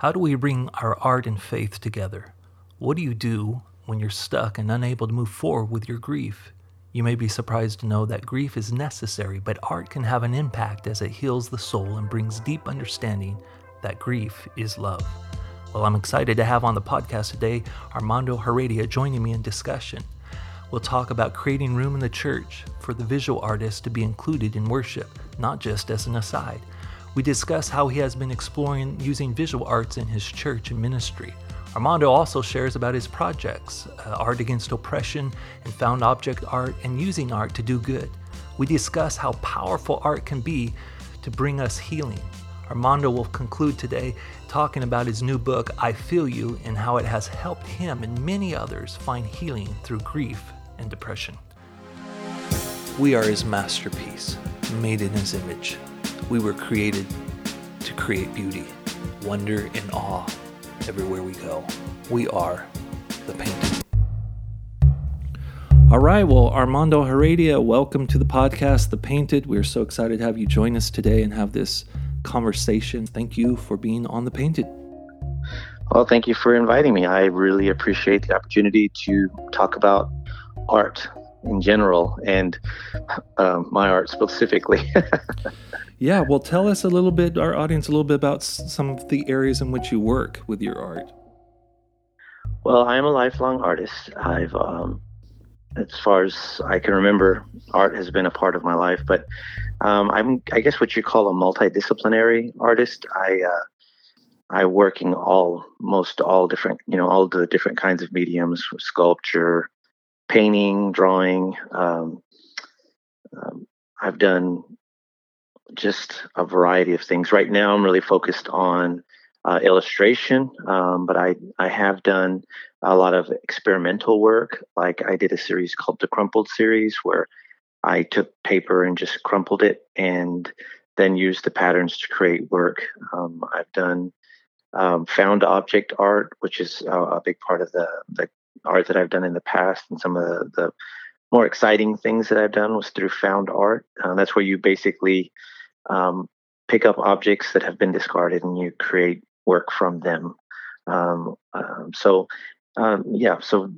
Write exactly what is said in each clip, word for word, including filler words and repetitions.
How do we bring our art and faith together? What do you do when you're stuck and unable to move forward with your grief? You may be surprised to know that grief is necessary, but art can have an impact as it heals the soul and brings deep understanding that grief is love. Well, I'm excited to have on the podcast today Armando Heredia joining me in discussion. We'll talk about creating room in the church for the visual artist to be included in worship, not just as an aside. We discuss how he has been exploring using visual arts in his church and ministry. Armando also shares about his projects, uh, Art Against Oppression and Found Object Art, and using art to do good. We discuss how powerful art can be to bring us healing. Armando will conclude today talking about his new book, I Feel You, and how it has helped him and many others find healing through grief and depression. We are his masterpiece, made in his image. We were created to create beauty, wonder, and awe. Everywhere we go, we are the painted. All right, well, Armando Heredia, welcome to the podcast, The Painted. We're so excited to have you join us today and have this conversation. Thank you for being on The Painted. Well, thank you for inviting me. I really appreciate the opportunity to talk about art in general and um, my art specifically. Yeah, well, tell us a little bit, our audience, a little bit about some of the areas in which you work with your art. Well, I'm a lifelong artist. I've, um, as far as I can remember, art has been a part of my life. But um, I'm, I guess, what you call a multidisciplinary artist. I, uh, I work in all, most all different, you know, all the different kinds of mediums: sculpture, painting, drawing. Um, um, I've done just a variety of things. Right now, I'm really focused on uh, illustration, um, but I, I have done a lot of experimental work. Like I did a series called the Crumpled Series, where I took paper and just crumpled it and then used the patterns to create work. Um, I've done um, found object art, which is uh, a big part of the, the art that I've done in the past, and some of the, the more exciting things that I've done was through found art. Uh, that's where you basically Um, pick up objects that have been discarded and you create work from them. Um, um, so, um, yeah, so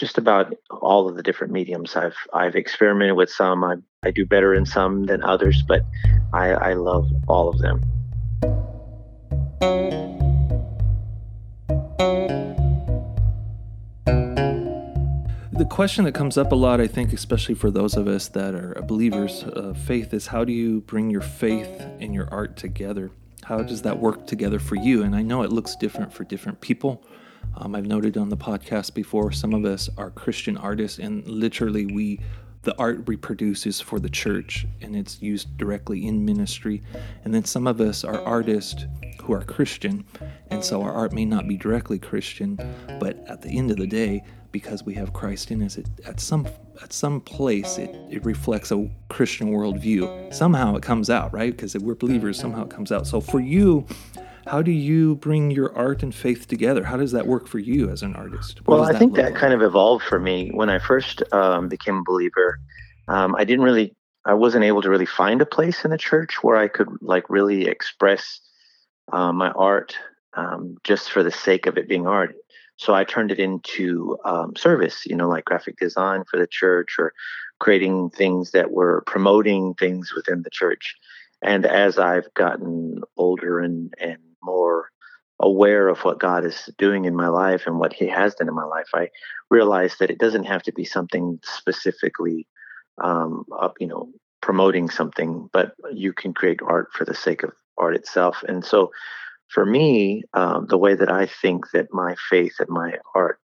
just about all of the different mediums. I've I've experimented with some. I, I do better in some than others, but I, I love all of them. The question that comes up a lot, I think, especially for those of us that are believers of faith, is how do you bring your faith and your art together? How does that work together for you? And I know it looks different for different people. Um, I've noted on the podcast before, some of us are Christian artists, and literally we, the art we produce is for the church, and it's used directly in ministry. And then some of us are artists who are Christian, and so our art may not be directly Christian, but at the end of the day, because we have Christ in us, it, at some at some place it, it reflects a Christian worldview. Somehow it comes out, right? Because if we're believers, somehow it comes out. So for you, how do you bring your art and faith together? How does that work for you as an artist? What well, I that think that like? kind of evolved for me. When I first um, became a believer, um, I didn't really, I wasn't able to really find a place in the church where I could like really express uh, my art um, just for the sake of it being art. So I turned it into um, service, you know, like graphic design for the church or creating things that were promoting things within the church. And as I've gotten older and, and more aware of what God is doing in my life and what he has done in my life, I realized that it doesn't have to be something specifically, um, up, you know, promoting something, but you can create art for the sake of art itself. And so for me, um, the way that I think that my faith and my art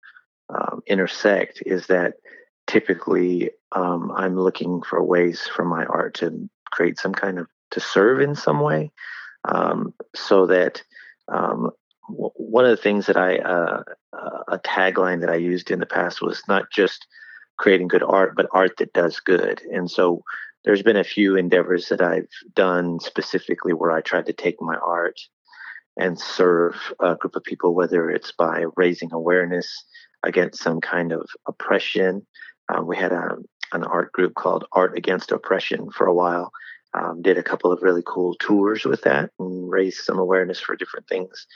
um, intersect is that typically um, I'm looking for ways for my art to create some kind of, to serve in some way. Um, so that um, w- one of the things that I, uh, uh, a tagline that I used in the past was not just creating good art, but art that does good. And so there's been a few endeavors that I've done specifically where I tried to take my art and serve a group of people, whether it's by raising awareness against some kind of oppression. Uh, we had a, an art group called Art Against Oppression for a while, um, did a couple of really cool tours with that and raised some awareness for different things.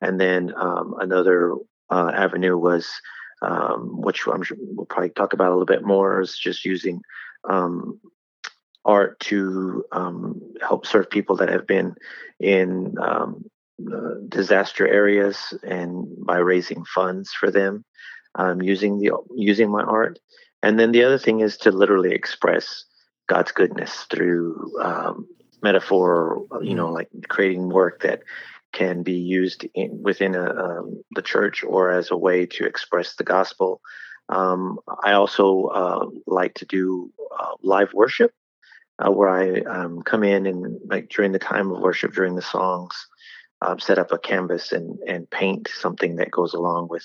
And then um, another uh, avenue was, um, which I'm sure we'll probably talk about a little bit more, is just using um, art to um, help serve people that have been in um, uh, disaster areas, and by raising funds for them, um, using the using my art. And then the other thing is to literally express God's goodness through um, metaphor, you know, like creating work that can be used in, within a, um, the church, or as a way to express the gospel. Um, I also uh, like to do uh, live worship, uh, where I um, come in and, like, during the time of worship, during the songs, um, set up a canvas and and paint something that goes along with,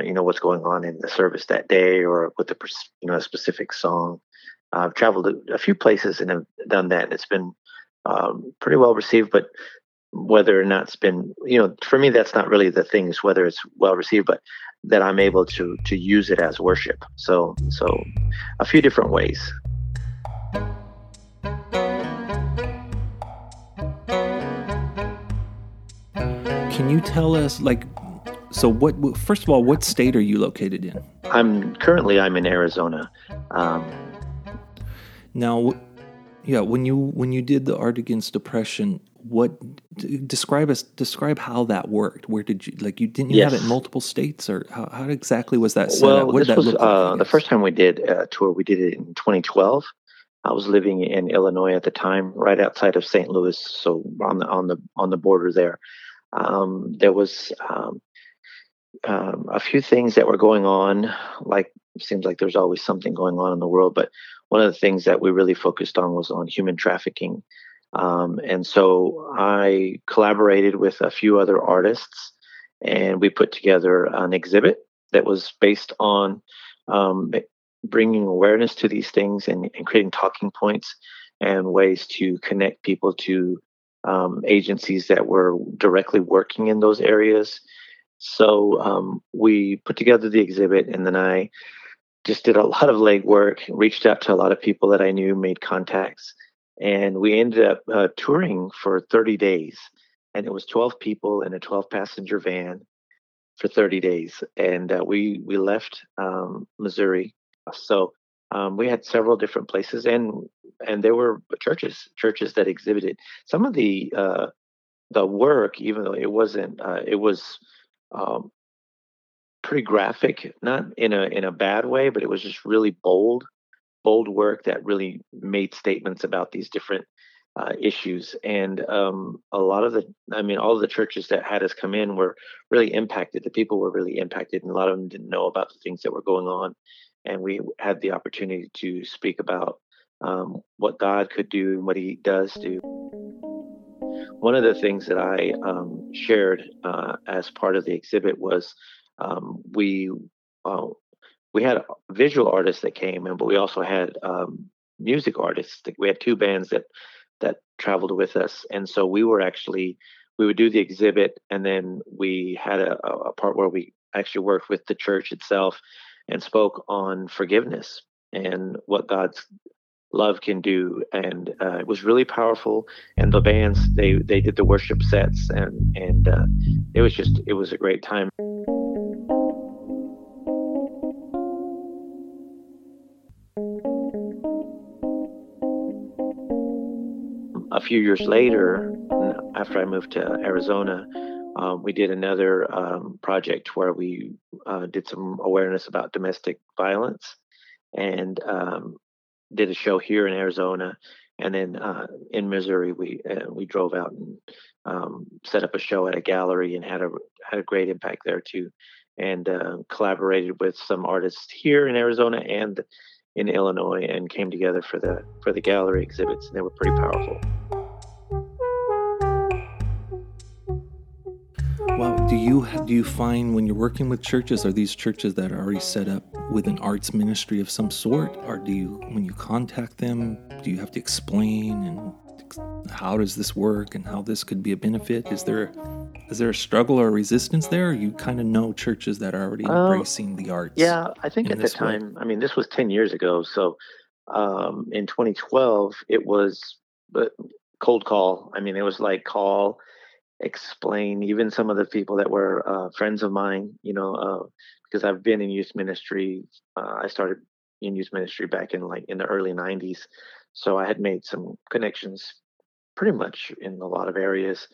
you know, what's going on in the service that day, or with the, you know, a specific song. I've traveled a few places and have done that, and it's been um, pretty well received. But whether or not it's been, you know, for me, that's not really the thing, is whether it's well received, but that I'm able to to use it as worship. So, so a few different ways. Can you tell us, like, so what, first of all, what state are you located in? I'm currently, I'm in Arizona. Um, Now, yeah, when you when you did the Art Against Oppression, what describe us describe how that worked? Where did you, like, you didn't you yes. have it in multiple states, or how, how exactly was that set well, up? What this did that was, look like? Uh, the first time we did a tour, we did it in twenty twelve. I was living in Illinois at the time, right outside of Saint Louis, so on the on the on the border there. Um, there was um, um, a few things that were going on. Like, it seems like there's always something going on in the world, but one of the things that we really focused on was on human trafficking. Um, and so I collaborated with a few other artists, and we put together an exhibit that was based on um, bringing awareness to these things, and, and creating talking points and ways to connect people to um, agencies that were directly working in those areas. So um, we put together the exhibit, and then I just did a lot of legwork, reached out to a lot of people that I knew, made contacts, and we ended up uh, touring for thirty days. And it was twelve people in a twelve passenger van for thirty days. And uh, we we left um, Missouri. So um, we had several different places, and and there were churches, churches that exhibited some of the uh, the work, even though it wasn't, uh, it was. Um, pretty graphic, not in a in a bad way, but it was just really bold, bold work that really made statements about these different uh, issues. And um, a lot of the, I mean, all of the churches that had us come in were really impacted. The people were really impacted, and a lot of them didn't know about the things that were going on. And we had the opportunity to speak about um, what God could do and what He does do. One of the things that I um, shared uh, as part of the exhibit was Um, we uh, we had visual artists that came in, but we also had um, music artists. We had two bands that that traveled with us, and so we were actually we would do the exhibit, and then we had a, a part where we actually worked with the church itself and spoke on forgiveness and what God's love can do. And uh, it was really powerful. And the bands they they did the worship sets, and and uh, it was just it was a great time. A few years later, after I moved to Arizona, uh, we did another um, project where we uh, did some awareness about domestic violence, and um, did a show here in Arizona. And then uh, in Missouri, we uh, we drove out and um, set up a show at a gallery, and had a had a great impact there too. And uh, collaborated with some artists here in Arizona and in Illinois, and came together for the for the gallery exhibits, and they were pretty powerful. Wow. Do you do you find when you're working with churches, are these churches that are already set up with an arts ministry of some sort, or do you, when you contact them, do you have to explain and how does this work and how this could be a benefit? Is there is there a struggle or resistance there? Or you kind of know churches that are already embracing uh, the arts? Yeah, I think at the time, way? I mean, this was ten years ago, so um, in twenty twelve it was cold call. I mean, it was like call. explain, even some of the people that were uh, friends of mine, you know, uh, because I've been in youth ministry. Uh, I started in youth ministry back in like in the early nineties. So I had made some connections pretty much in a lot of areas.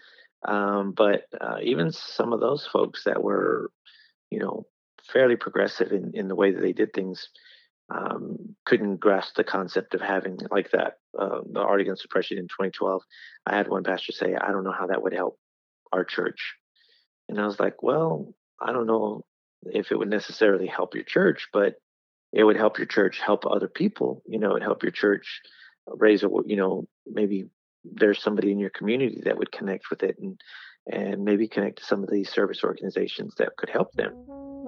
Um, but uh, even some of those folks that were, you know, fairly progressive in, in the way that they did things, um, couldn't grasp the concept of having like that, uh, the Art Against Oppression in twenty twelve. I had one pastor say, I don't know how that would help our church. And I was like, well, I don't know if it would necessarily help your church, but it would help your church help other people, you know, it help your church raise, a, you know, maybe there's somebody in your community that would connect with it and, and maybe connect to some of these service organizations that could help them.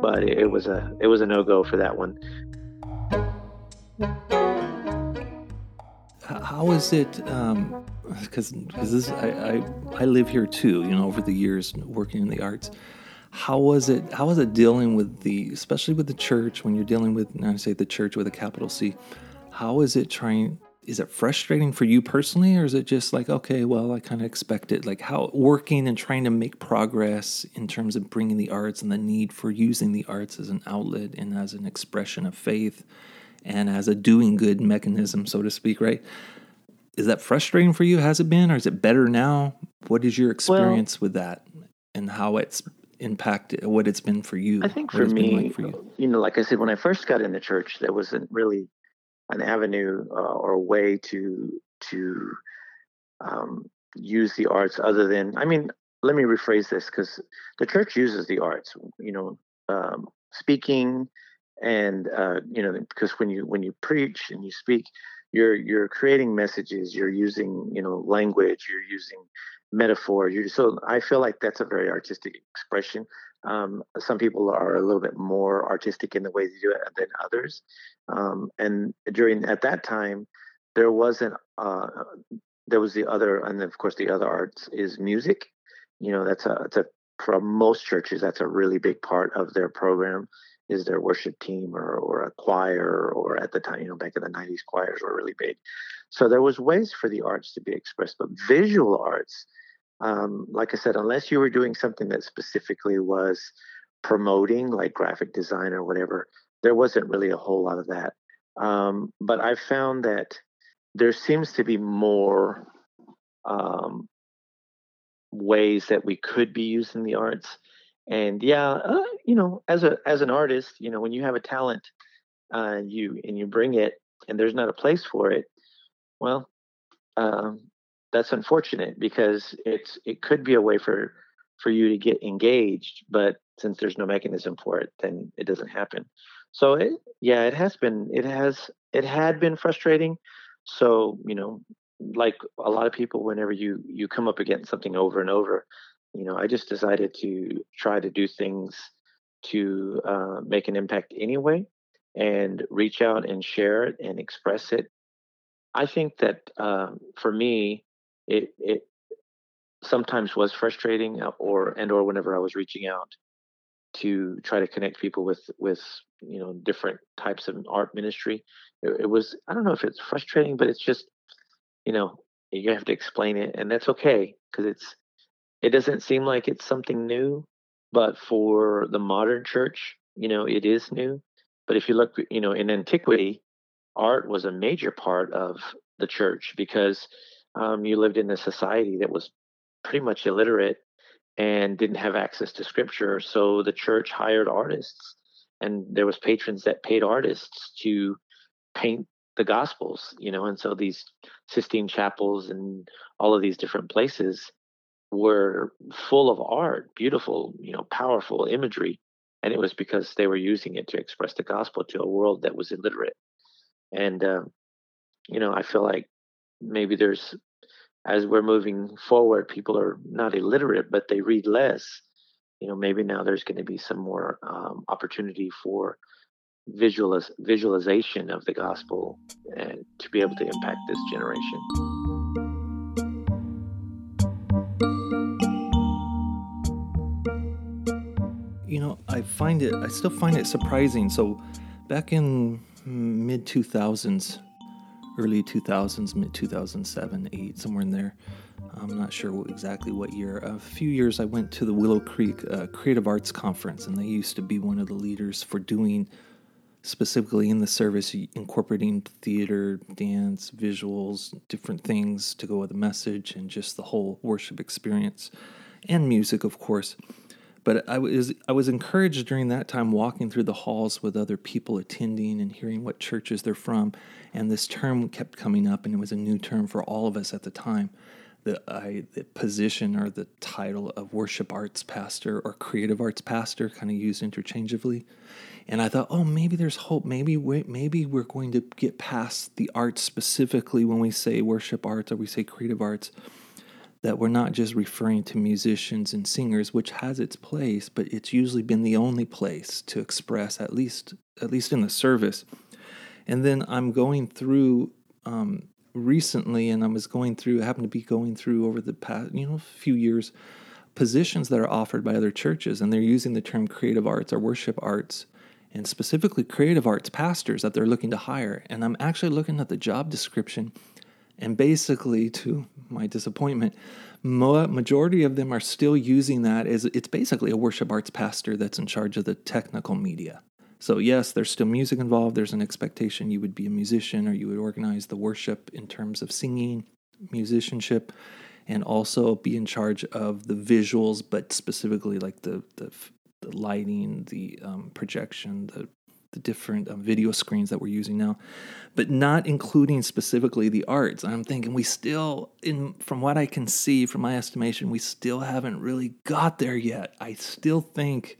But it was a, it was a no-go for that one. How is it, um, because, because this, I, I, I live here too, you know, over the years working in the arts. How was it, how was it dealing with the, especially with the church, when you're dealing with, and I say the church with a capital C, how is it trying, is it frustrating for you personally, or is it just like, okay, well, I kind of expect it, like how working and trying to make progress in terms of bringing the arts and the need for using the arts as an outlet and as an expression of faith and as a doing good mechanism, so to speak, right? Is that frustrating for you? Has it been, or is it better now? What is your experience well, with that and how it's impacted, what it's been for you? I think for me, like for you? you know, like I said, when I first got in the church, there wasn't really an avenue uh, or a way to to um, use the arts other than, I mean, let me rephrase this, because the church uses the arts, you know, um, speaking and, uh, you know, because when you when you preach and you speak, you're you're creating messages, you're using, you know, language, you're using metaphor. You're, so I feel like that's a very artistic expression. Um, some people are a little bit more artistic in the way they do it than others. Um, and during, at that time, there wasn't, uh, there was the other, and of course the other arts is music. You know, that's a, it's a, for most churches, that's a really big part of their program, is their worship team or, or a choir, or at the time, you know, back in the nineties, choirs were really big. So there was ways for the arts to be expressed, but visual arts, Um, like I said, unless you were doing something that specifically was promoting, like graphic design or whatever, there wasn't really a whole lot of that. Um, but I found that there seems to be more um, ways that we could be using the arts. And yeah, uh, you know, as a as an artist, you know, when you have a talent, uh, you and you bring it, and there's not a place for it, well. Um, That's unfortunate, because it's it could be a way for for you to get engaged, but since there's no mechanism for it, then it doesn't happen. So it, yeah, it has been it has it had been frustrating. So you know, like a lot of people, whenever you you come up against something over and over, you know, I just decided to try to do things to uh, make an impact anyway, and reach out and share it and express it. I think that uh, for me. It it sometimes was frustrating, or and or whenever I was reaching out to try to connect people with with you know different types of art ministry, it, it was I don't know if it's frustrating, but it's just you know you have to explain it, and that's okay, because it's it doesn't seem like it's something new, but for the modern church, you know, it is new. But if you look, you know, in antiquity, art was a major part of the church, because Um, you lived in a society that was pretty much illiterate and didn't have access to scripture. So the church hired artists, and there was patrons that paid artists to paint the gospels, you know, and so these Sistine chapels and all of these different places were full of art, beautiful, you know, powerful imagery. And it was because they were using it to express the gospel to a world that was illiterate. And, uh, you know, I feel like maybe there's, as we're moving forward, people are not illiterate, but they read less. You know, maybe now there's going to be some more um, opportunity for visual visualization of the gospel, and to be able to impact this generation. You know, I find it, I still find it surprising. So back in mid two thousands, early two thousands, mid two thousand seven, eight, somewhere in there, I'm not sure exactly what year. A few years I went to the Willow Creek uh, Creative Arts Conference, and they used to be one of the leaders for doing, specifically in the service, incorporating theater, dance, visuals, different things to go with the message and just the whole worship experience, and music, of course. But I was I was encouraged during that time walking through the halls with other people attending and hearing what churches they're from, and this term kept coming up, and it was a new term for all of us at the time, the, I, the position or the title of worship arts pastor or creative arts pastor, kind of used interchangeably. And I thought, oh, maybe there's hope. Maybe we, maybe we're going to get past the arts specifically when we say worship arts or we say creative arts, that we're not just referring to musicians and singers, which has its place, but it's usually been the only place to express, at least at least in the service. And then I'm going through um, recently, and I was going through, I happened to be going through over the past, you know, few years, positions that are offered by other churches, and they're using the term creative arts or worship arts, and specifically creative arts pastors that they're looking to hire. And I'm actually looking at the job description, and basically, to my disappointment, majority of them are still using that as, it's basically a worship arts pastor that's in charge of the technical media. So yes, there's still music involved. There's an expectation you would be a musician or you would organize the worship in terms of singing, musicianship, and also be in charge of the visuals, but specifically like the the, the lighting, the um, projection, the the different uh, video screens that we're using now, but not including specifically the arts. I'm thinking we still, in from what I can see, from my estimation, we still haven't really got there yet. I still think,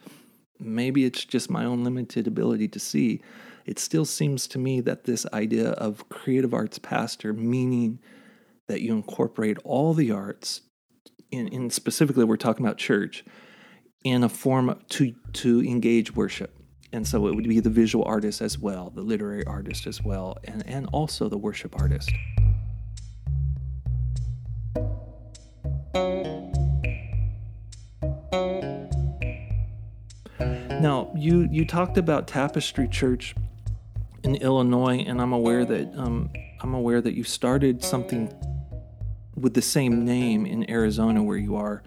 maybe it's just my own limited ability to see, it still seems to me that this idea of creative arts pastor, meaning that you incorporate all the arts, in, in specifically we're talking about church, in a form to to engage worship. And so it would be the visual artist as well, the literary artist as well, and, and also the worship artist. Now, you, you talked about Tapestry Church in Illinois, and I'm aware that um, I'm aware that you started something with the same name in Arizona where you are,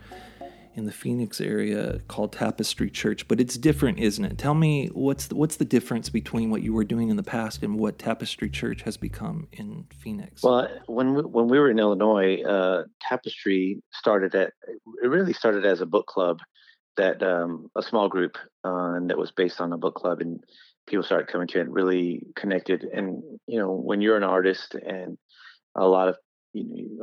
in the Phoenix area, called Tapestry Church, but it's different, isn't it? Tell me, what's the, what's the difference between what you were doing in the past and what Tapestry Church has become in Phoenix? Well, when we, when we were in Illinois, uh, Tapestry started at, it really started as a book club, that um, a small group uh, and that was based on a book club, and people started coming to it and really connected. And, you know, when you're an artist and a lot of,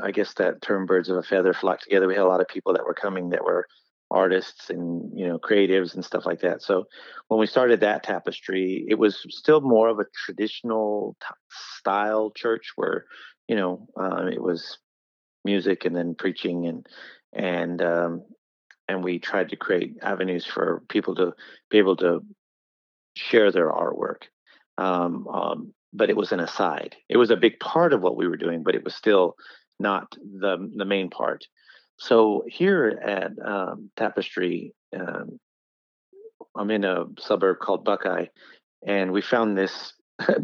I guess that term "birds of a feather flock together," we had a lot of people that were coming that were artists and, you know, creatives and stuff like that. So when we started that Tapestry, it was still more of a traditional style church where, you know, um, it was music and then preaching, and and um, and we tried to create avenues for people to be able to share their artwork. Um, um, But it was an aside. It was a big part of what we were doing, but it was still not the the main part. So here at um, Tapestry, um, I'm in a suburb called Buckeye, and we found this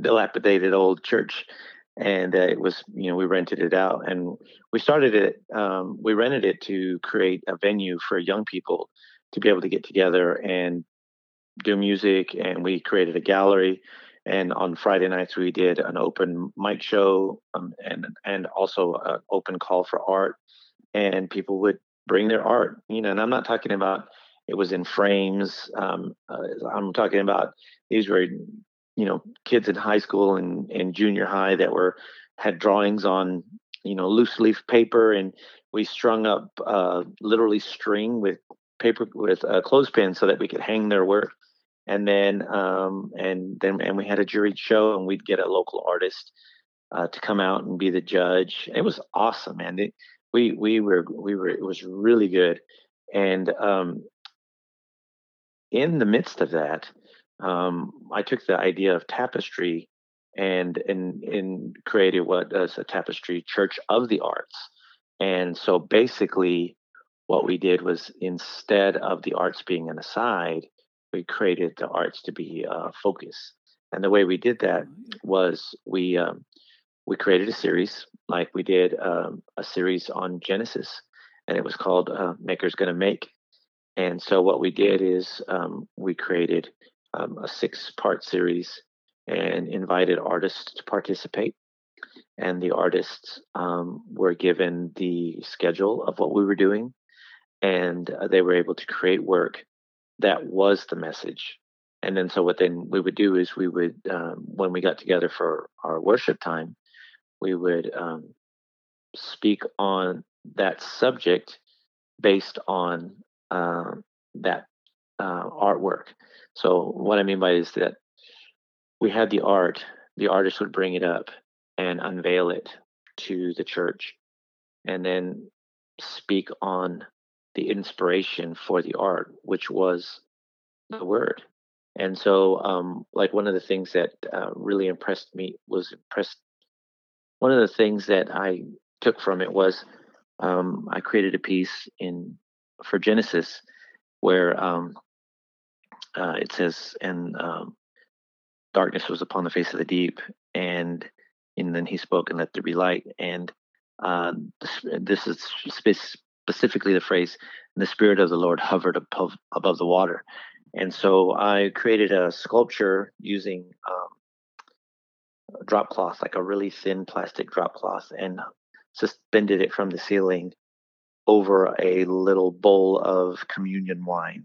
dilapidated old church, and uh, it was, you know, we rented it out, and we started it. Um, we rented it to create a venue for young people to be able to get together and do music, and we created a gallery. And on Friday nights, we did an open mic show um, and and also an open call for art. And people would bring their art, you know, and I'm not talking about it was in frames. Um, uh, I'm talking about these were, you know, kids in high school and, and junior high that were had drawings on, you know, loose leaf paper. And we strung up uh, literally string with paper with a clothespin so that we could hang their work. And then, um, and then, and we had a juried show, and we'd get a local artist uh, to come out and be the judge. It was awesome, man. It, we we were we were it was really good. And um, in the midst of that, um, I took the idea of Tapestry and and and created what is a Tapestry Church of the Arts. And so basically, what we did was, instead of the arts being an aside, we created the arts to be a uh, focus. And the way we did that was we um, we created a series, like we did um, a series on Genesis, and it was called uh, Maker's Gonna Make. And so what we did is um, we created um, a six-part series and invited artists to participate. And the artists um, were given the schedule of what we were doing, and uh, they were able to create work that was the message. And then so what then we would do is we would, um, when we got together for our worship time, we would um, speak on that subject based on uh, that uh, artwork. So what I mean by it is that we had the art, the artist would bring it up and unveil it to the church, and then speak on the inspiration for the art, which was the word. And so, um, like one of the things that uh, really impressed me was impressed. One of the things that I took from it was um, I created a piece in for Genesis where um, uh, it says, "And um, darkness was upon the face of the deep, and and then he spoke, and let there be light." And uh, this is spe- specifically the phrase, "The Spirit of the Lord hovered above, above the water." And so I created a sculpture using um, drop cloth, like a really thin plastic drop cloth, and suspended it from the ceiling over a little bowl of communion wine,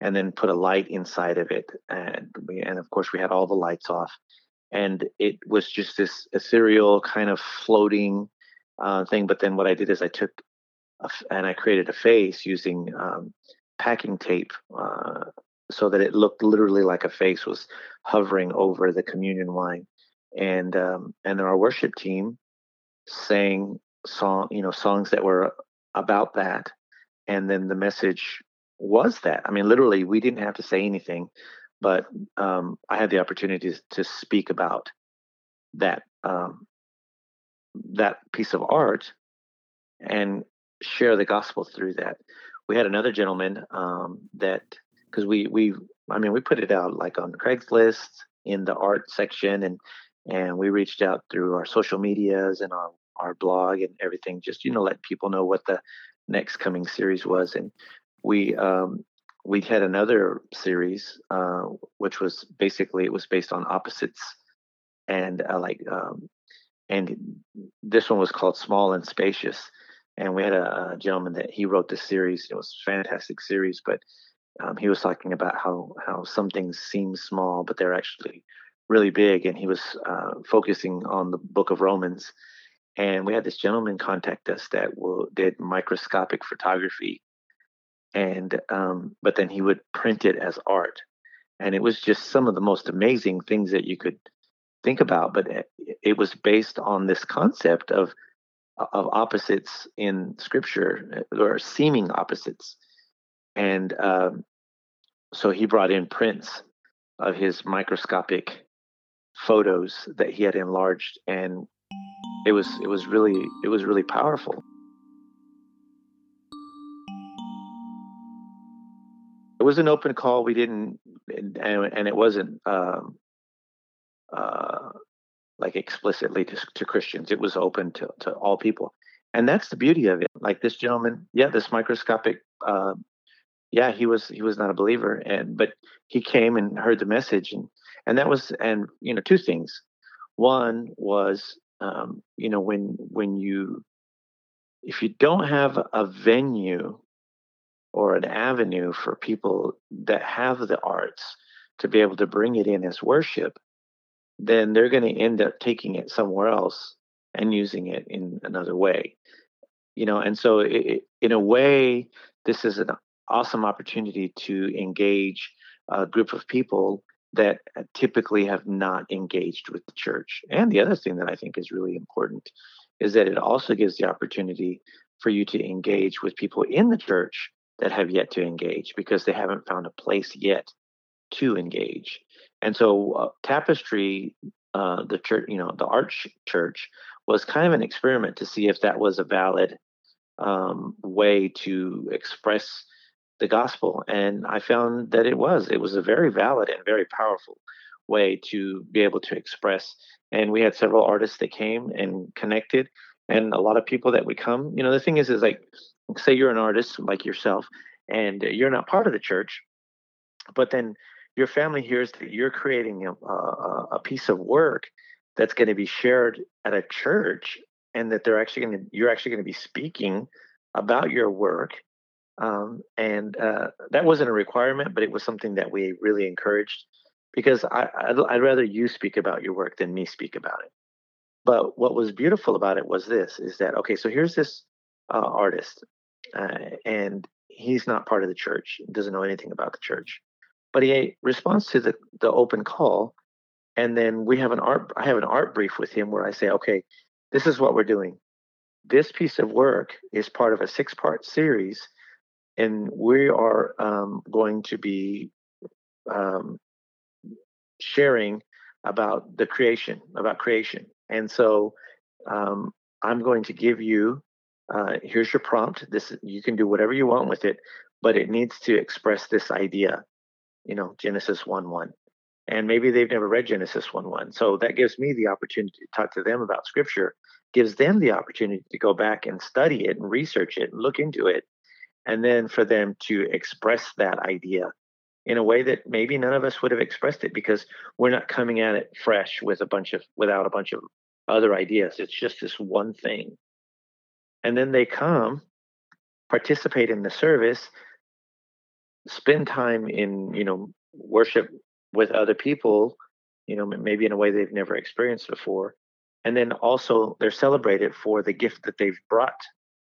and then put a light inside of it. And, we, and of course, we had all the lights off. And it was just this ethereal kind of floating uh, thing. But then what I did is I took a f- and I created a face using um, packing tape uh, so that it looked literally like a face was hovering over the communion wine. And um, and then our worship team sang song, you know, songs that were about that. And then the message was that. I mean, literally, we didn't have to say anything. But um, I had the opportunity to speak about that um, that piece of art and share the gospel through that. We had another gentleman um, that, because we we I mean we put it out like on Craigslist in the art section, and and we reached out through our social medias and our our blog and everything, just you know let people know what the next coming series was. And we. Um, We had another series, uh, which was basically, it was based on opposites, and uh, like, um, and this one was called Small and Spacious. And we had a, a gentleman that he wrote this series. It was a fantastic series, but um, he was talking about how how some things seem small, but they're actually really big. And he was uh, focusing on the Book of Romans. And we had this gentleman contact us that will, did microscopic photography. And um, but then he would print it as art, and it was just some of the most amazing things that you could think about. But it, it was based on this concept of of opposites in Scripture, or seeming opposites. And um, so he brought in prints of his microscopic photos that he had enlarged, and it was it was really it was really powerful. It was an open call. We didn't, and, and it wasn't um, uh, like explicitly to, to Christians. It was open to, to all people, and that's the beauty of it. Like this gentleman, yeah, this microscopic, uh, yeah, he was he was not a believer, and but he came and heard the message, and and that was, and you know, two things. One was, um, you know, when when you, if you don't have a venue or an avenue for people that have the arts to be able to bring it in as worship, then they're going to end up taking it somewhere else and using it in another way. You know, and so it, in a way, this is an awesome opportunity to engage a group of people that typically have not engaged with the church. And the other thing that I think is really important is that it also gives the opportunity for you to engage with people in the church that have yet to engage, because they haven't found a place yet to engage. And so uh, Tapestry, uh, the church, you know, the art church, was kind of an experiment to see if that was a valid um, way to express the gospel. And I found that it was. It was a very valid and very powerful way to be able to express. And we had several artists that came and connected, and a lot of people that would come. You know, the thing is, is like, say you're an artist like yourself, and you're not part of the church, but then your family hears that you're creating a, a, a piece of work that's going to be shared at a church, and that they're actually going to, you're actually going to be speaking about your work. Um, and uh, that wasn't a requirement, but it was something that we really encouraged, because I, I'd, I'd rather you speak about your work than me speak about it. But what was beautiful about it was this, is that, okay, so here's this uh, artist, uh, and he's not part of the church, doesn't know anything about the church, but he responds to the, the open call. And then we have an art, I have an art brief with him where I say, okay, this is what we're doing. This piece of work is part of a six-part series, and we are um, going to be um, sharing about the creation, about creation. And so um, I'm going to give you, uh, here's your prompt. This, you can do whatever you want with it, but it needs to express this idea, you know, Genesis one one. And maybe they've never read Genesis one one. So that gives me the opportunity to talk to them about scripture, gives them the opportunity to go back and study it and research it and look into it, and then for them to express that idea in a way that maybe none of us would have expressed it, because we're not coming at it fresh with a bunch of, without a bunch of other ideas. It's just this one thing. And then they come, participate in the service, spend time in, you know, worship with other people, you know, maybe in a way they've never experienced before. And then also they're celebrated for the gift that they've brought,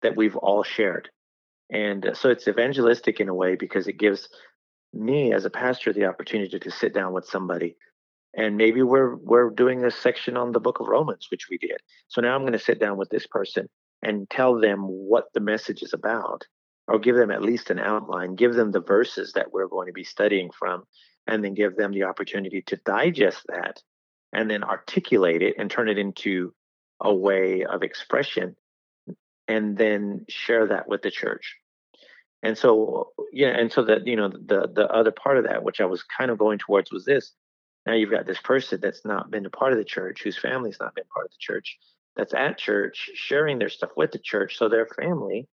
that we've all shared. And so it's evangelistic in a way, because it gives me as a pastor the opportunity to sit down with somebody. And maybe we're we're doing a section on the book of Romans, which we did. So now I'm going to sit down with this person and tell them what the message is about, or give them at least an outline, give them the verses that we're going to be studying from, and then give them the opportunity to digest that and then articulate it and turn it into a way of expression, and then share that with the church. And so, yeah, and so that, you know, the the other part of that, which I was kind of going towards, was this. Now you've got this person that's not been a part of the church, whose family's not been part of the church, that's at church, sharing their stuff with the church. So their family,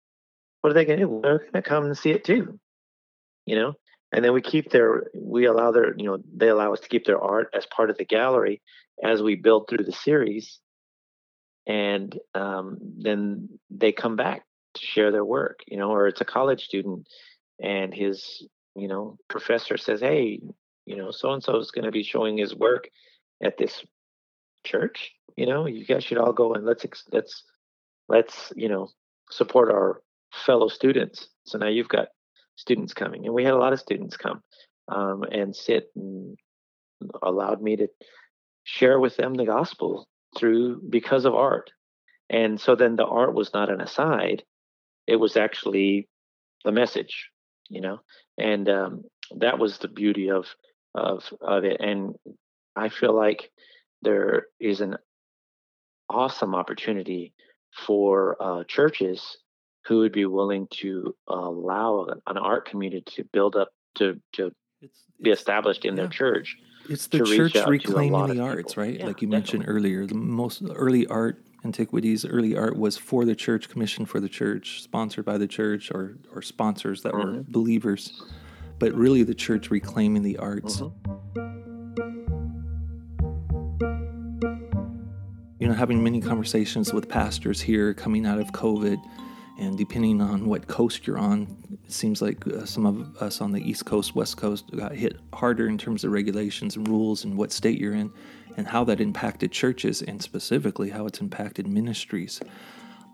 what are they going to do? They're going to come and see it too, you know? And then we keep their, we allow their, you know, they allow us to keep their art as part of the gallery as we build through the series. And um, then they come back to share their work, you know, or it's a college student and his, you know, professor says, hey, you know, so-and-so is going to be showing his work at this church. You know, you guys should all go and let's, let's, let's, you know, support our fellow students. So now you've got students coming, and we had a lot of students come um, and sit, and allowed me to share with them the gospel through, because of art. And so then the art was not an aside, it was actually the message, you know, and um, that was the beauty of, of, of it. And I feel like there is an awesome opportunity for uh, churches who would be willing to allow an art community to build up, to to it's, be established in yeah. their church. It's the church reclaiming the arts, right? Yeah, like you definitely. mentioned earlier, the most early art, antiquities, early art was for the church, commissioned for the church, sponsored by the church, or or sponsors that mm-hmm. were believers. But really the church reclaiming the arts. Mm-hmm. You know, having many conversations with pastors here coming out of COVID, and depending on what coast you're on, it seems like uh, some of us on the East Coast, West Coast got hit harder in terms of regulations and rules and what state you're in, and how that impacted churches, and specifically how it's impacted ministries.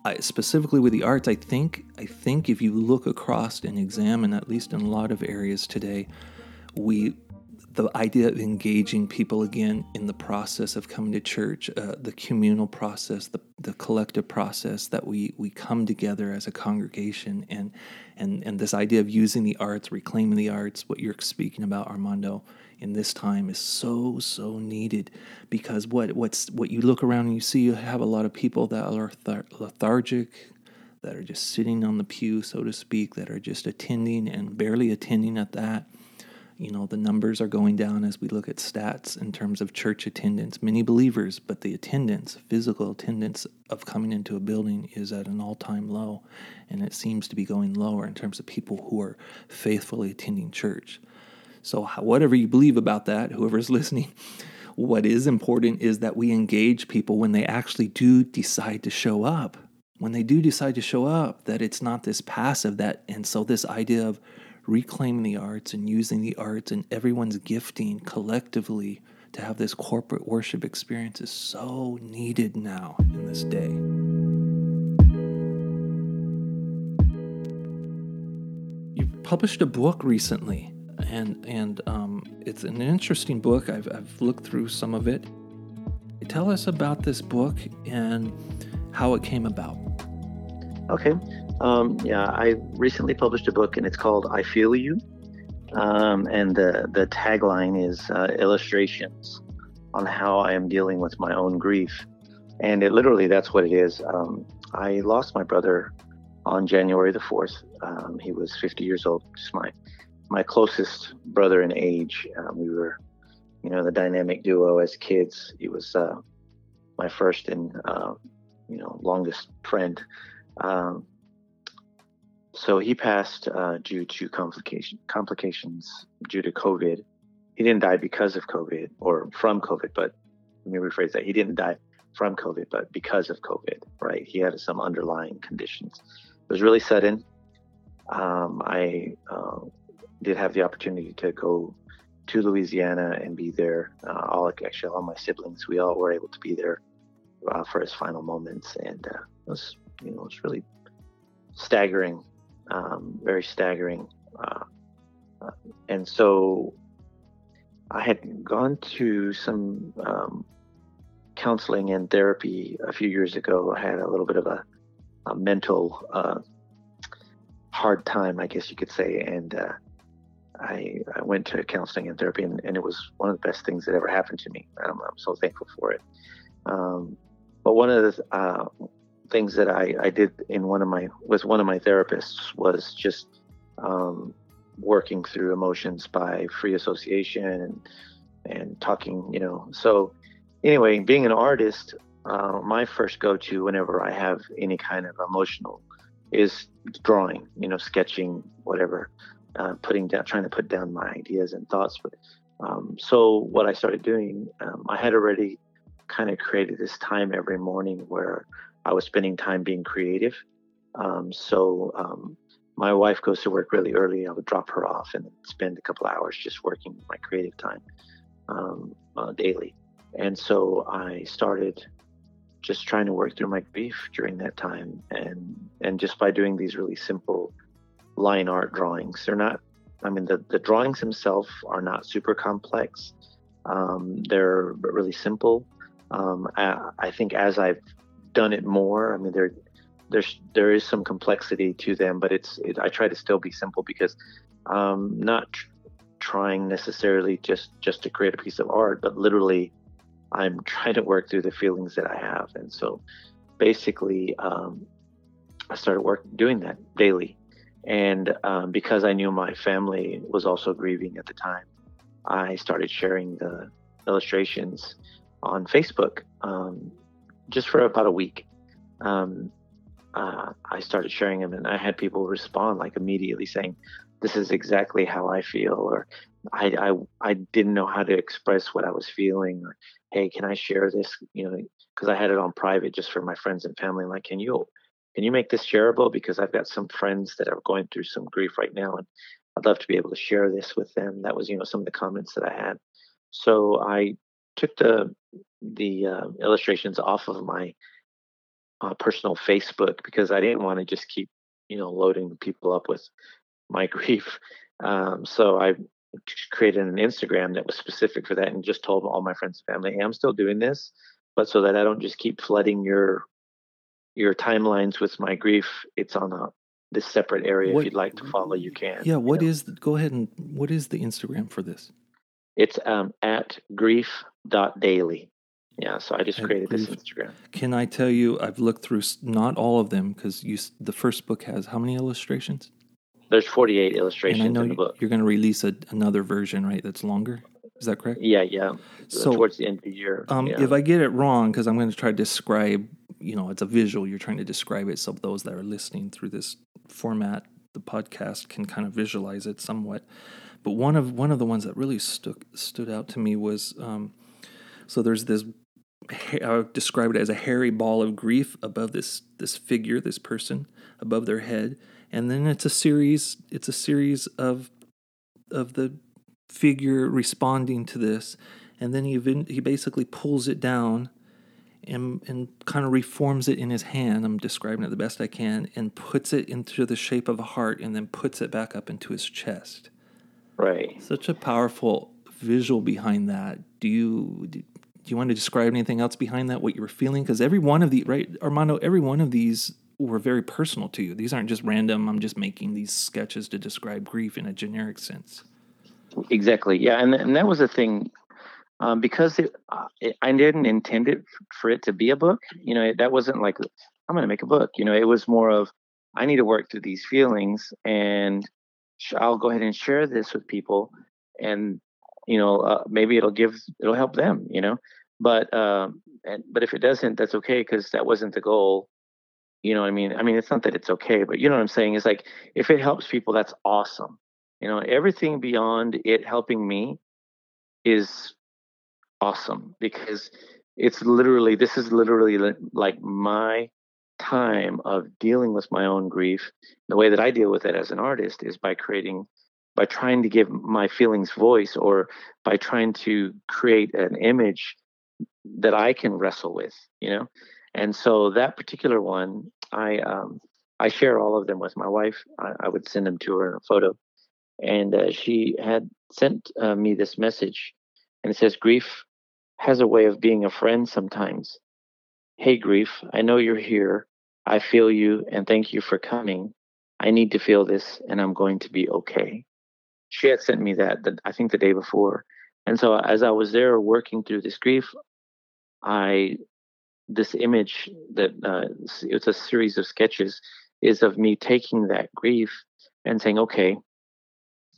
I, specifically with the arts, I think, I think if you look across and examine, at least in a lot of areas today, we... the idea of engaging people again in the process of coming to church, uh, the communal process, the, the collective process that we, we come together as a congregation, and, and and this idea of using the arts, reclaiming the arts, what you're speaking about, Armando, in this time is so, so needed, because what what's what you look around and you see, you have a lot of people that are lethargic, that are just sitting on the pew, so to speak, that are just attending and barely attending at that. You know, the numbers are going down as we look at stats in terms of church attendance. Many believers, but the attendance, physical attendance of coming into a building is at an all-time low, and it seems to be going lower in terms of people who are faithfully attending church. So whatever you believe about that, whoever's listening, what is important is that we engage people when they actually do decide to show up. When they do decide to show up, that it's not this passive that, and so this idea of reclaiming the arts and using the arts and everyone's gifting collectively to have this corporate worship experience is so needed now in this day. You've published a book recently, and and um, it's an interesting book. I've, I've looked through some of it. Tell us about this book and how it came about. Okay. Um, yeah, I recently published a book, and it's called I Feel You. Um, and the, the tagline is uh, illustrations on how I am dealing with my own grief. And it literally, that's what it is. Um, I lost my brother on January the fourth. Um, he was fifty years old, just my, my closest brother in age. Um, we were, you know, the dynamic duo as kids. He was uh, my first and, uh, you know, longest friend. Um, So he passed uh, due to complication, complications due to COVID. He didn't die because of COVID or from COVID, but let me rephrase that. He didn't die from COVID, but because of COVID, right? He had some underlying conditions. It was really sudden. Um, I uh, did have the opportunity to go to Louisiana and be there. Uh, all Actually, all my siblings, we all were able to be there uh, for his final moments. And uh, it was, you know, it was really staggering. Um, very staggering. Uh, uh, and so I had gone to some um, counseling and therapy a few years ago. I had a little bit of a, a mental uh, hard time, I guess you could say. And uh, I, I went to counseling and therapy, and, and it was one of the best things that ever happened to me. I'm, I'm so thankful for it. Um, but one of the uh, things that I, I did in one of my with one of my therapists was just um, working through emotions by free association and, and talking, you know. So anyway, being an artist, uh, my first go-to whenever I have any kind of emotional is drawing, you know, sketching, whatever, uh, putting down, trying to put down my ideas and thoughts. But um, so what I started doing, um, I had already kind of created this time every morning where I was spending time being creative. Um, so um, my wife goes to work really early. I would drop her off and spend a couple hours just working my creative time um, uh, daily. And so I started just trying to work through my grief during that time. And and just by doing these really simple line art drawings, they're not, I mean, the, the drawings themselves are not super complex. Um, they're really simple. Um, I, I think as I've done it more, I mean, there, there's, there is some complexity to them, but it's, it, I try to still be simple because um, not tr- trying necessarily just, just to create a piece of art, but literally I'm trying to work through the feelings that I have. And so basically um, I started work doing that daily. And um, because I knew my family was also grieving at the time, I started sharing the illustrations on Facebook. Um, just for about a week, um, uh, I started sharing them, and I had people respond like immediately saying, this is exactly how I feel, or I, I, I didn't know how to express what I was feeling, or hey, can I share this? You know, because I had it on private just for my friends and family. I'm like, can you, can you make this shareable? Because I've got some friends that are going through some grief right now, and I'd love to be able to share this with them. That was, you know, some of the comments that I had. So I took the the uh, illustrations off of my uh, personal Facebook because I didn't want to just keep, you know, loading people up with my grief. Um, so I created an Instagram that was specific for that and just told all my friends and family, hey, I'm still doing this, but so that I don't just keep flooding your your timelines with my grief, it's on a this separate area. What, if you'd like to follow, you can. Yeah, what you know? is, the, go ahead and what is the Instagram for this? It's um, at grief dot daily. Yeah, so I just created this Instagram. Can I tell you, I've looked through not all of them because the first book has how many illustrations? There's forty-eight illustrations in the you, book. You're going to release a, another version, right? That's longer. Is that correct? Yeah, yeah. So, towards the end of the year. Um, yeah. If I get it wrong, because I'm going to try to describe, you know, it's a visual. You're trying to describe it so those that are listening through this format, the podcast, can kind of visualize it somewhat. But one of one of the ones that really stood stood out to me was, um, so there's this. I describe it as a hairy ball of grief above this this figure, this person, above their head, and then it's a series. It's a series of of the figure responding to this, and then he he basically pulls it down, and and kind of reforms it in his hand. I'm describing it the best I can, and puts it into the shape of a heart, and then puts it back up into his chest. Right. Such a powerful visual behind that. Do you? Do, Do you want to describe anything else behind that, what you were feeling? Because every one of the, right, Armando, every one of these were very personal to you. These aren't just random, I'm just making these sketches to describe grief in a generic sense. Exactly, yeah, and, and that was the thing. Um, because it, it, I didn't intend it for it to be a book. You know, it, that wasn't like, I'm going to make a book. You know, it was more of, I need to work through these feelings, and I'll go ahead and share this with people, and you know, uh, maybe it'll give, it'll help them, you know, but, um, and, but if it doesn't, that's okay. Cause that wasn't the goal. You know what I mean? I mean, it's not that it's okay, but you know what I'm saying? It's like, if it helps people, that's awesome. You know, everything beyond it helping me is awesome, because it's literally, this is literally li- like my time of dealing with my own grief. The way that I deal with it as an artist is by creating by trying to give my feelings voice, or by trying to create an image that I can wrestle with, you know? And so that particular one, I, um, I share all of them with my wife. I, I would send them to her in a photo. And uh, she had sent uh, me this message, and it says, "Grief has a way of being a friend sometimes. Hey, grief, I know you're here. I feel you, and thank you for coming. I need to feel this, and I'm going to be okay." She had sent me that, that, I think, the day before. And so as I was there working through this grief, I, this image that uh, it's a series of sketches is of me taking that grief and saying, okay,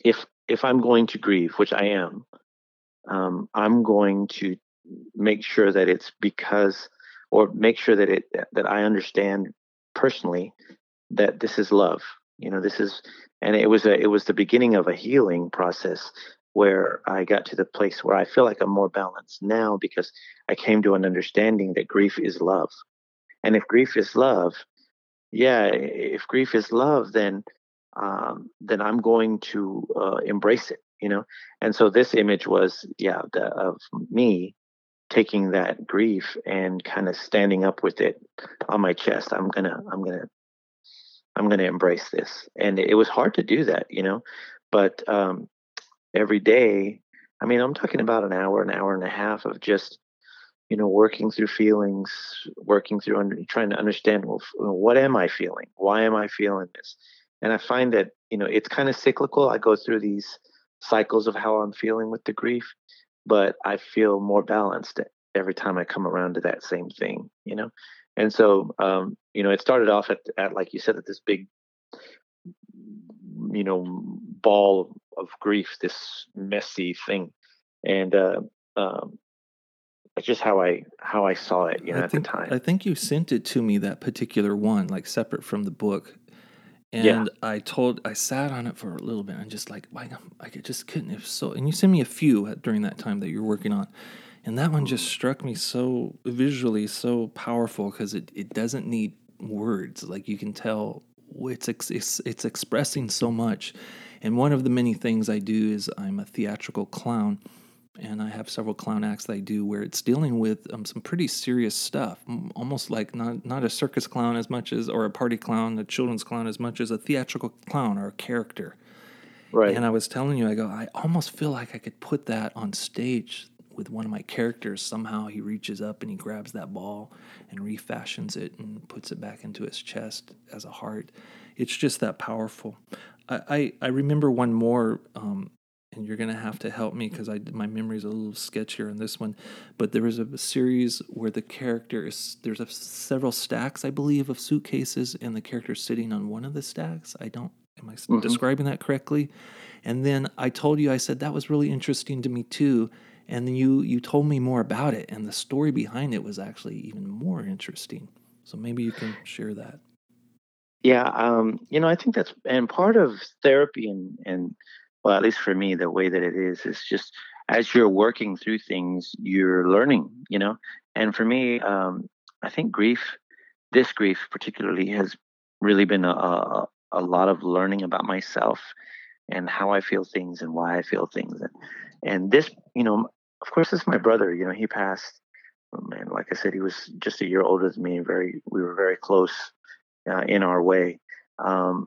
if if I'm going to grieve, which I am, um, I'm going to make sure that it's because, or make sure that it that I understand personally that this is love. You know, this is, and it was a, it was the beginning of a healing process where I got to the place where I feel like I'm more balanced now, because I came to an understanding that grief is love. And if grief is love, yeah, if grief is love, then, um, then I'm going to uh, embrace it, you know? And so this image was, yeah, the, of me taking that grief and kind of standing up with it on my chest. I'm going to, I'm going to, I'm going to embrace this. And it was hard to do that, you know, but um, every day, I mean, I'm talking about an hour, an hour and a half of just, you know, working through feelings, working through under, trying to understand, well, what am I feeling? Why am I feeling this? And I find that, you know, it's kind of cyclical. I go through these cycles of how I'm feeling with the grief, but I feel more balanced every time I come around to that same thing, you know? And so, um, you know, it started off at, at, like you said, at this big, you know, ball of grief, this messy thing. And uh, um, it's just how I how I saw it, you know, I at think, the time. I think you sent it to me, that particular one, like separate from the book. And yeah. I told, I sat on it for a little bit and just like, I just couldn't. If so, and you sent me a few during that time that you're working on. And that one just struck me so visually, so powerful, because it, it doesn't need words. Like you can tell it's, it's it's expressing so much. And one of the many things I do is I'm a theatrical clown, and I have several clown acts that I do where it's dealing with um, some pretty serious stuff, almost like not, not a circus clown as much as, or a party clown, a children's clown as much as a theatrical clown or a character. Right. And I was telling you, I go, I almost feel like I could put that on stage with one of my characters. Somehow he reaches up and he grabs that ball and refashions it and puts it back into his chest as a heart. It's just that powerful. I, I, I remember one more, um, and you're going to have to help me because I my memory's a little sketchier on this one, but there was a, a series where the character is, there's a, several stacks, I believe, of suitcases, and the character's sitting on one of the stacks. I don't Am I mm-hmm. describing that correctly? And then I told you, I said, that was really interesting to me too. And then you, you told me more about it, and the story behind it was actually even more interesting. So maybe you can share that. Yeah, um, you know, I think that's, and part of therapy and, and, well, at least for me, the way that it is, is just as you're working through things, you're learning, you know. And for me, um, I think grief, this grief particularly, has really been a, a, a lot of learning about myself and how I feel things and why I feel things. And, and this, you know, of course, it's my brother, you know, he passed. Oh, man, like I said, he was just a year older than me. Very, we were very close uh, in our way. Um,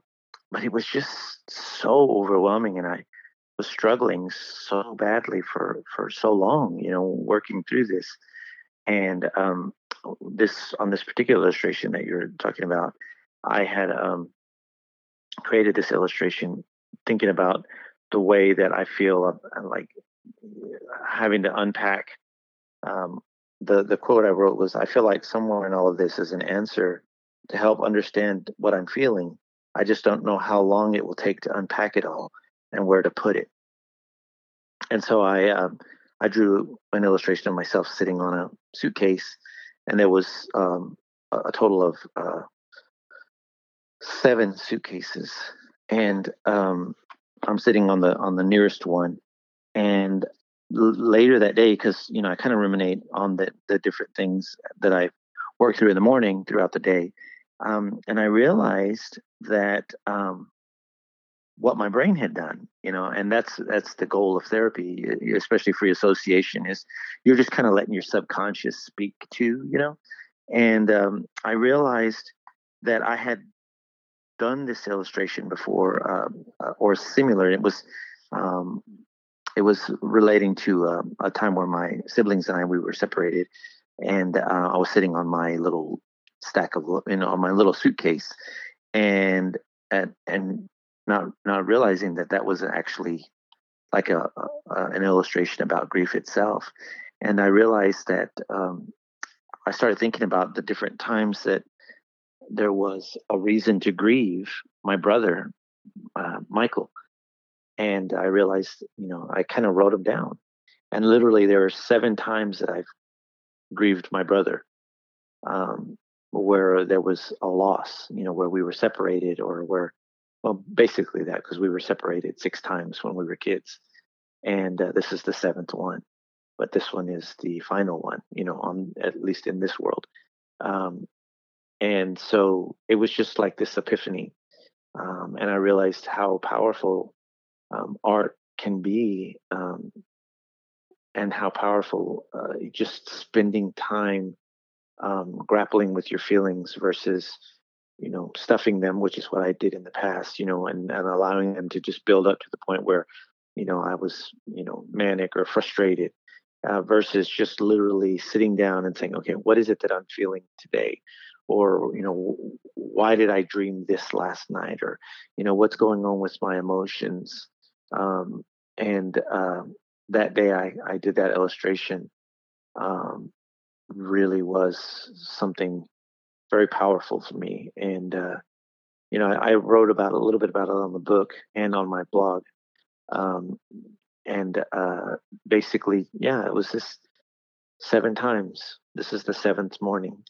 but it was just so overwhelming. And I was struggling so badly for, for so long, you know, working through this. And um, this, on this particular illustration that you're talking about, I had um, created this illustration thinking about the way that I feel like having to unpack. Um, the the quote I wrote was, I feel like somewhere in all of this is an answer to help understand what I'm feeling. I just don't know how long it will take to unpack it all and where to put it. And so I um, I drew an illustration of myself sitting on a suitcase, and there was um, a, a total of uh, seven suitcases. And um, I'm sitting on the on the nearest one. And l- later that day, because, you know, I kind of ruminate on the, the different things that I worked through in the morning throughout the day. Um, and I realized that um, what my brain had done, you know, and that's that's the goal of therapy, especially free association, is you're just kind of letting your subconscious speak to, you know. And um, I realized that I had done this illustration before, uh, or similar. It was um, it was relating to uh, a time where my siblings and I, we were separated, and uh, I was sitting on my little stack of, you know, on my little suitcase, and and, and not not realizing that that was actually like a, a an illustration about grief itself. And I realized that um, I started thinking about the different times that there was a reason to grieve my brother, uh, Michael. And I realized, you know, I kind of wrote him down. And literally there are seven times that I've grieved my brother, um, where there was a loss, you know, where we were separated, or where, well, basically that, because we were separated six times when we were kids. And uh, this is the seventh one. But this one is the final one, you know, on, at least in this world. Um, And so it was just like this epiphany. Um, and I realized how powerful um, art can be, um, and how powerful uh, just spending time um, grappling with your feelings versus, you know, stuffing them, which is what I did in the past, you know, and, and allowing them to just build up to the point where, you know, I was, you know, manic or frustrated, uh, versus just literally sitting down and saying, okay, what is it that I'm feeling today? Or, you know, why did I dream this last night? Or, you know, what's going on with my emotions? Um, and uh, that day I, I did that illustration, um, really was something very powerful for me. And, uh, you know, I, I wrote about a little bit about it on the book and on my blog. Um, and uh, basically, yeah, it was this seven times. This is the seventh morning.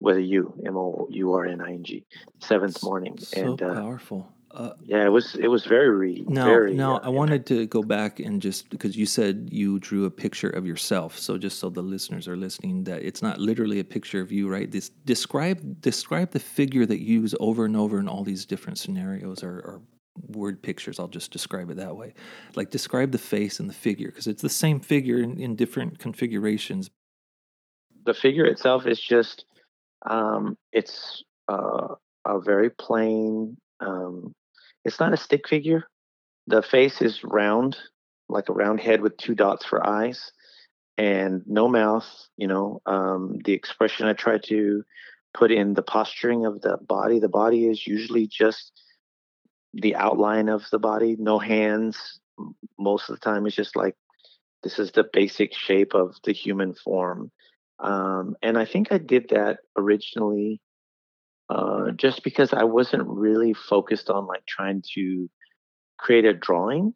With a U, M O U R N I N G, seventh morning. So and, uh, powerful. Uh, yeah, it was it was very, now, very... Now, uh, I wanted know. to go back and just, because you said you drew a picture of yourself, so just so the listeners are listening, that it's not literally a picture of you, right? This Describe describe the figure that you use over and over in all these different scenarios, or, or word pictures. I'll just describe it that way. Like, describe the face and the figure, because it's the same figure in, in different configurations. The figure itself is just... Um, it's uh, a very plain, um, it's not a stick figure. The face is round, like a round head with two dots for eyes and no mouth, you know. Um, the expression I try to put in the posturing of the body, the body is usually just the outline of the body, no hands. Most of the time it's just like, this is the basic shape of the human form. Um, and I think I did that originally uh, just because I wasn't really focused on like trying to create a drawing.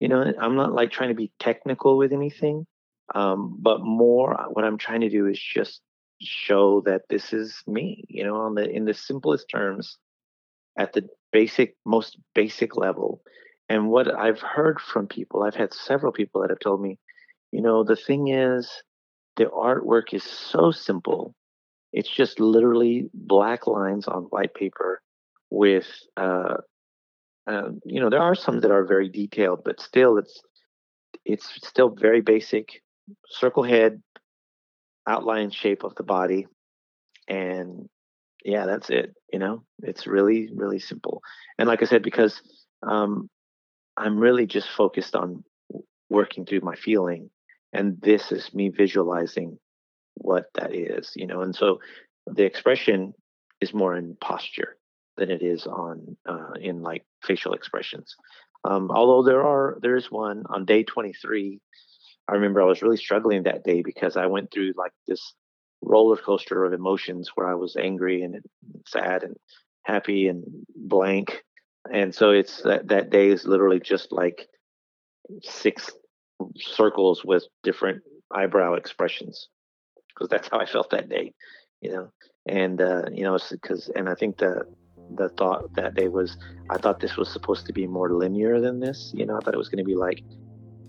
You know, I'm not like trying to be technical with anything, um, but more what I'm trying to do is just show that this is me, you know, on the in the simplest terms, at the basic, most basic level. And what I've heard from people, I've had several people that have told me, you know, the thing is, the artwork is so simple. It's just literally black lines on white paper with, uh, uh, you know, there are some that are very detailed, but still it's, it's still very basic. Circle head, outline shape of the body. And yeah, that's it. You know, it's really, really simple. And like I said, because um, I'm really just focused on working through my feeling. And this is me visualizing what that is, you know. And so the expression is more in posture than it is on uh, in like facial expressions. Um, although there are there is one on day twenty-three. I remember I was really struggling that day because I went through like this roller coaster of emotions where I was angry and sad and happy and blank. And so it's that that day is literally just like six circles with different eyebrow expressions, because that's how I felt that day, you know. And uh, you know, because and I think the the thought that day was, I thought this was supposed to be more linear than this, you know. I thought it was going to be like,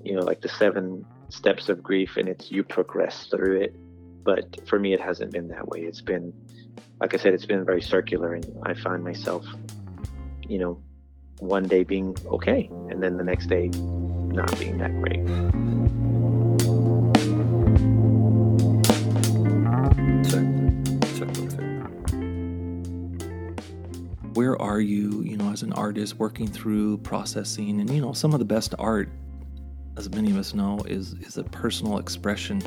you know, like the seven steps of grief, and it's you progress through it. But for me, it hasn't been that way. It's been, like I said, it's been very circular, and I find myself, you know, one day being okay, and then the next day not being that great. Where are you, you know, as an artist working through processing? And, you know, some of the best art, as many of us know, is, is a personal expression.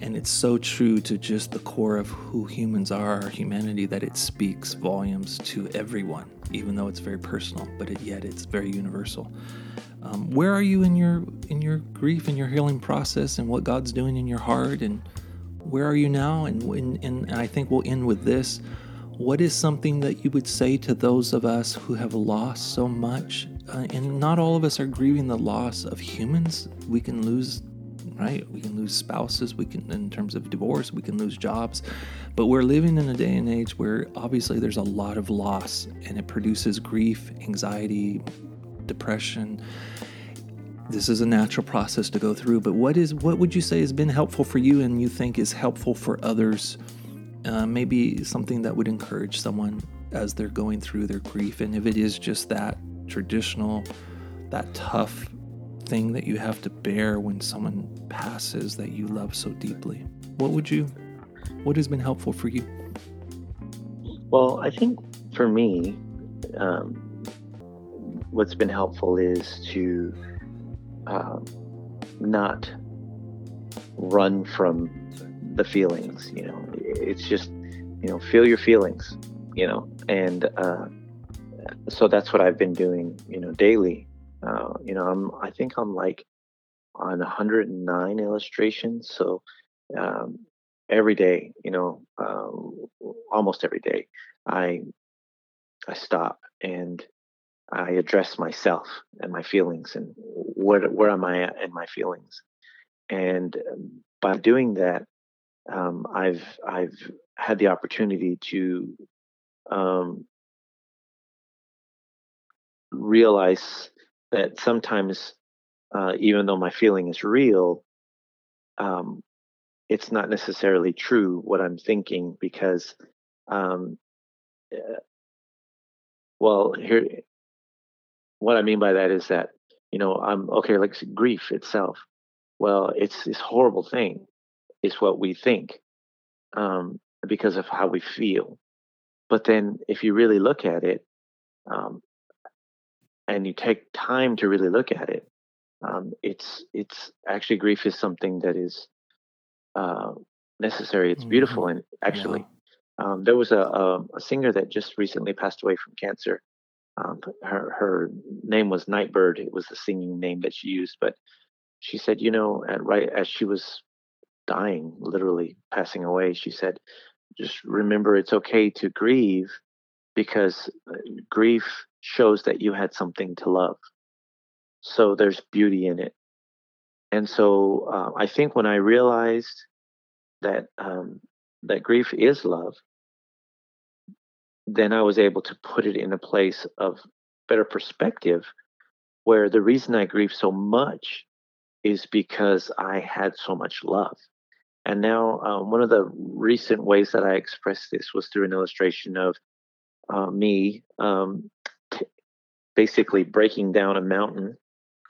And it's so true to just the core of who humans are, our humanity, that it speaks volumes to everyone, even though it's very personal, but it, yet it's very universal. Um, where are you in your in your grief and your healing process, and what God's doing in your heart, and where are you now? And, and and I think we'll end with this. What is something that you would say to those of us who have lost so much? Uh, and not all of us are grieving the loss of humans. We can lose, right? We can lose spouses. We can, in terms of divorce, we can lose jobs. But we're living in a day and age where obviously there's a lot of loss, and it produces grief, anxiety, depression. This is a natural process to go through, but what is what would you say has been helpful for you, and you think is helpful for others? Uh, maybe something that would encourage someone as they're going through their grief, and if it is just that traditional, that tough thing that you have to bear when someone passes that you love so deeply. What would you? What has been helpful for you? Well, I think for me, um, what's been helpful is to um, not run from the feelings. You know, it's just, you know, feel your feelings, you know, and uh, so that's what I've been doing, you know, daily. Uh, you know, I'm, I think I'm like on one hundred nine illustrations. So um, every day, you know, uh, almost every day, I I stop and I address myself and my feelings, and where where am I at in my feelings? And by doing that, um, I've I've had the opportunity to um, realize that sometimes, uh, even though my feeling is real, um, it's not necessarily true what I'm thinking, because, um, uh, well, here. What I mean by that is that, you know, I'm okay, like grief itself. Well, it's this horrible thing. It's what we think um, because of how we feel. But then if you really look at it um, and you take time to really look at it, um, it's it's actually grief is something that is uh, necessary. It's mm-hmm. beautiful. And actually, yeah. um, there was a, a, a singer that just recently passed away from cancer. Um, her her name was Nightbird. It was the singing name that she used. But she said, you know, at, right as she was dying, literally passing away, she said, just remember it's okay to grieve, because grief shows that you had something to love. So there's beauty in it. And so uh, I think when I realized that um, that grief is love, then I was able to put it in a place of better perspective, where the reason I grieve so much is because I had so much love. And now uh, one of the recent ways that I expressed this was through an illustration of uh, me um, t- basically breaking down a mountain,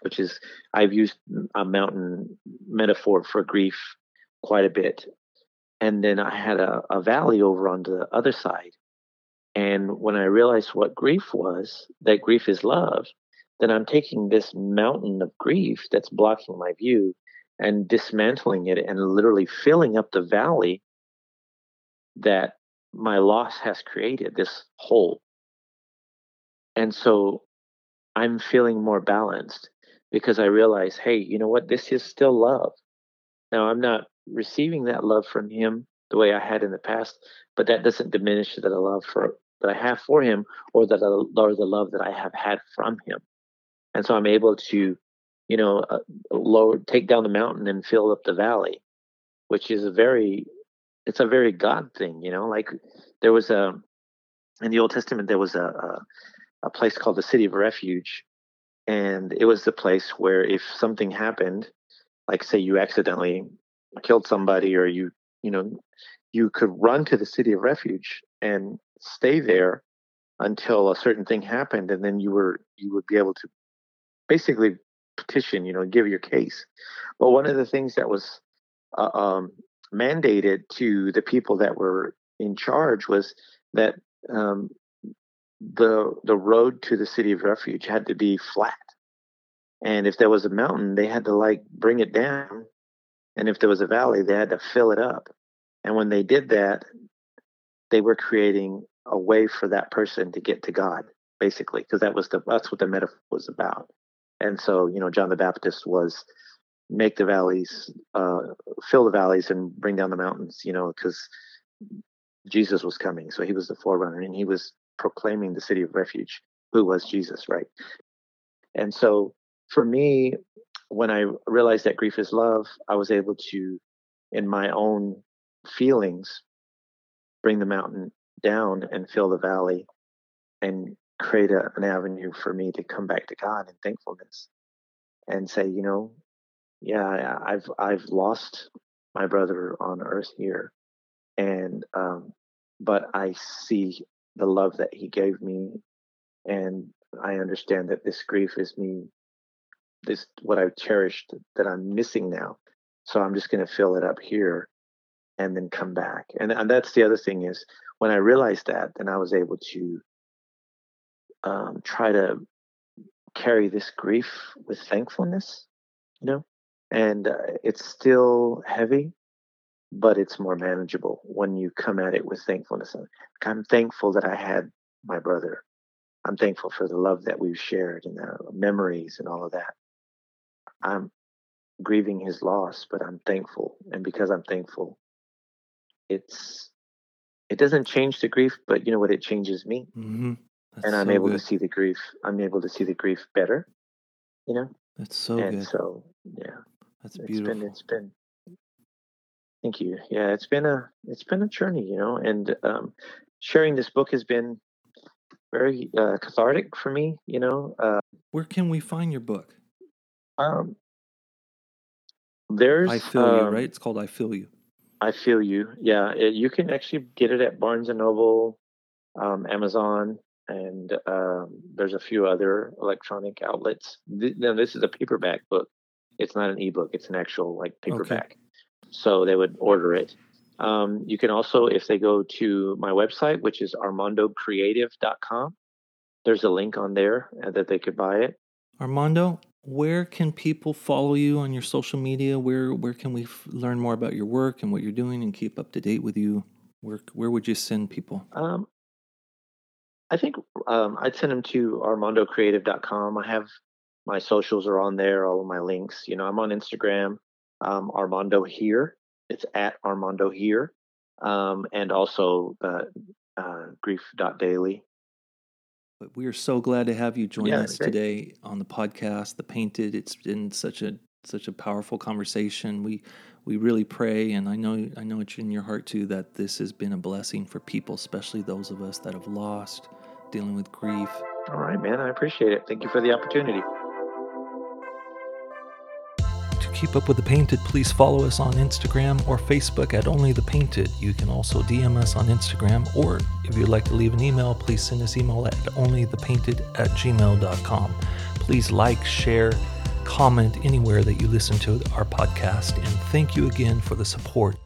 which is, I've used a mountain metaphor for grief quite a bit. And then I had a, a valley over on the other side. And when I realized what grief was, that grief is love, then I'm taking this mountain of grief that's blocking my view and dismantling it and literally filling up the valley that my loss has created, this hole. And so I'm feeling more balanced because I realize, hey, you know what? This is still love. Now, I'm not receiving that love from him the way I had in the past, but that doesn't diminish that I love for that I have for him, or that I, or the love that I have had from him. And so I'm able to, you know, uh, lower, take down the mountain and fill up the valley, which is a very, it's a very God thing, you know. Like there was a, in the Old Testament, there was a, a, a place called the City of Refuge. And it was the place where if something happened, like say you accidentally killed somebody, or you, you know, you could run to the City of Refuge and stay there until a certain thing happened, and then you were you would be able to basically petition, you know, give your case. But one of the things that was uh, um, mandated to the people that were in charge was that um, the the road to the City of Refuge had to be flat, and if there was a mountain, they had to like bring it down, and if there was a valley, they had to fill it up. And when they did that, they were creating a way for that person to get to God, basically, because that was the that's what the metaphor was about. And so, you know, John the Baptist was make the valleys, uh, fill the valleys, and bring down the mountains, you know, because Jesus was coming. So he was the forerunner, and he was proclaiming the City of Refuge, who was Jesus, right? And so, for me, when I realized that grief is love, I was able to, in my own feelings, bring the mountain down and fill the valley and create a, an avenue for me to come back to God in thankfulness and say, you know, yeah, I've, I've lost my brother on earth here. And, um, but I see the love that he gave me. And I understand that this grief is me, this, what I've cherished that I'm missing now. So I'm just going to fill it up here and then come back. And, and that's the other thing is, when I realized that, then I was able to um, try to carry this grief with thankfulness, you know, and uh, it's still heavy, but it's more manageable when you come at it with thankfulness. I'm thankful that I had my brother. I'm thankful for the love that we've shared and the memories and all of that. I'm grieving his loss, but I'm thankful. And because I'm thankful, it's it doesn't change the grief, but you know what? It changes me. Mm-hmm. And I'm so able good. to see the grief. I'm able to see the grief better, you know? That's so and good. And so, yeah. That's it's beautiful. Been, it's been, thank you. Yeah, it's been a, it's been a journey, you know, and um, sharing this book has been very uh, cathartic for me, you know. Uh, Where can we find your book? Um, there's I Feel um, You, right? It's called I Feel You. I Feel You. Yeah, it, you can actually get it at Barnes and Noble, um, Amazon, and um, there's a few other electronic outlets. Th- now, this is a paperback book. It's not an ebook. It's an actual like paperback. Okay. So they would order it. Um, you can also, if they go to my website, which is armando creative dot com, there's a link on there that they could buy it. Armando, where can people follow you on your social media? Where where can we f- learn more about your work and what you're doing and keep up to date with you? Where where would you send people? Um, I think um, I'd send them to armando creative dot com. I have my socials are on there, all of my links. You know, I'm on Instagram, um, Armando Here. It's at Armando Here. um, and also uh, uh, grief dot daily. We are so glad to have you join yeah, us great. today on the podcast, The Painted. It's been such a such a powerful conversation. We we really pray, and I know I know it's in your heart too, that this has been a blessing for people, especially those of us that have lost, dealing with grief. All right, man. I appreciate it. Thank you for the opportunity. To keep up with The Painted, please follow us on Instagram or Facebook at Only The Painted. You can also D M us on Instagram, or if you'd like to leave an email, please send us email at only the painted at gmail dot com. Please like, share, comment anywhere that you listen to our podcast, and thank you again for the support.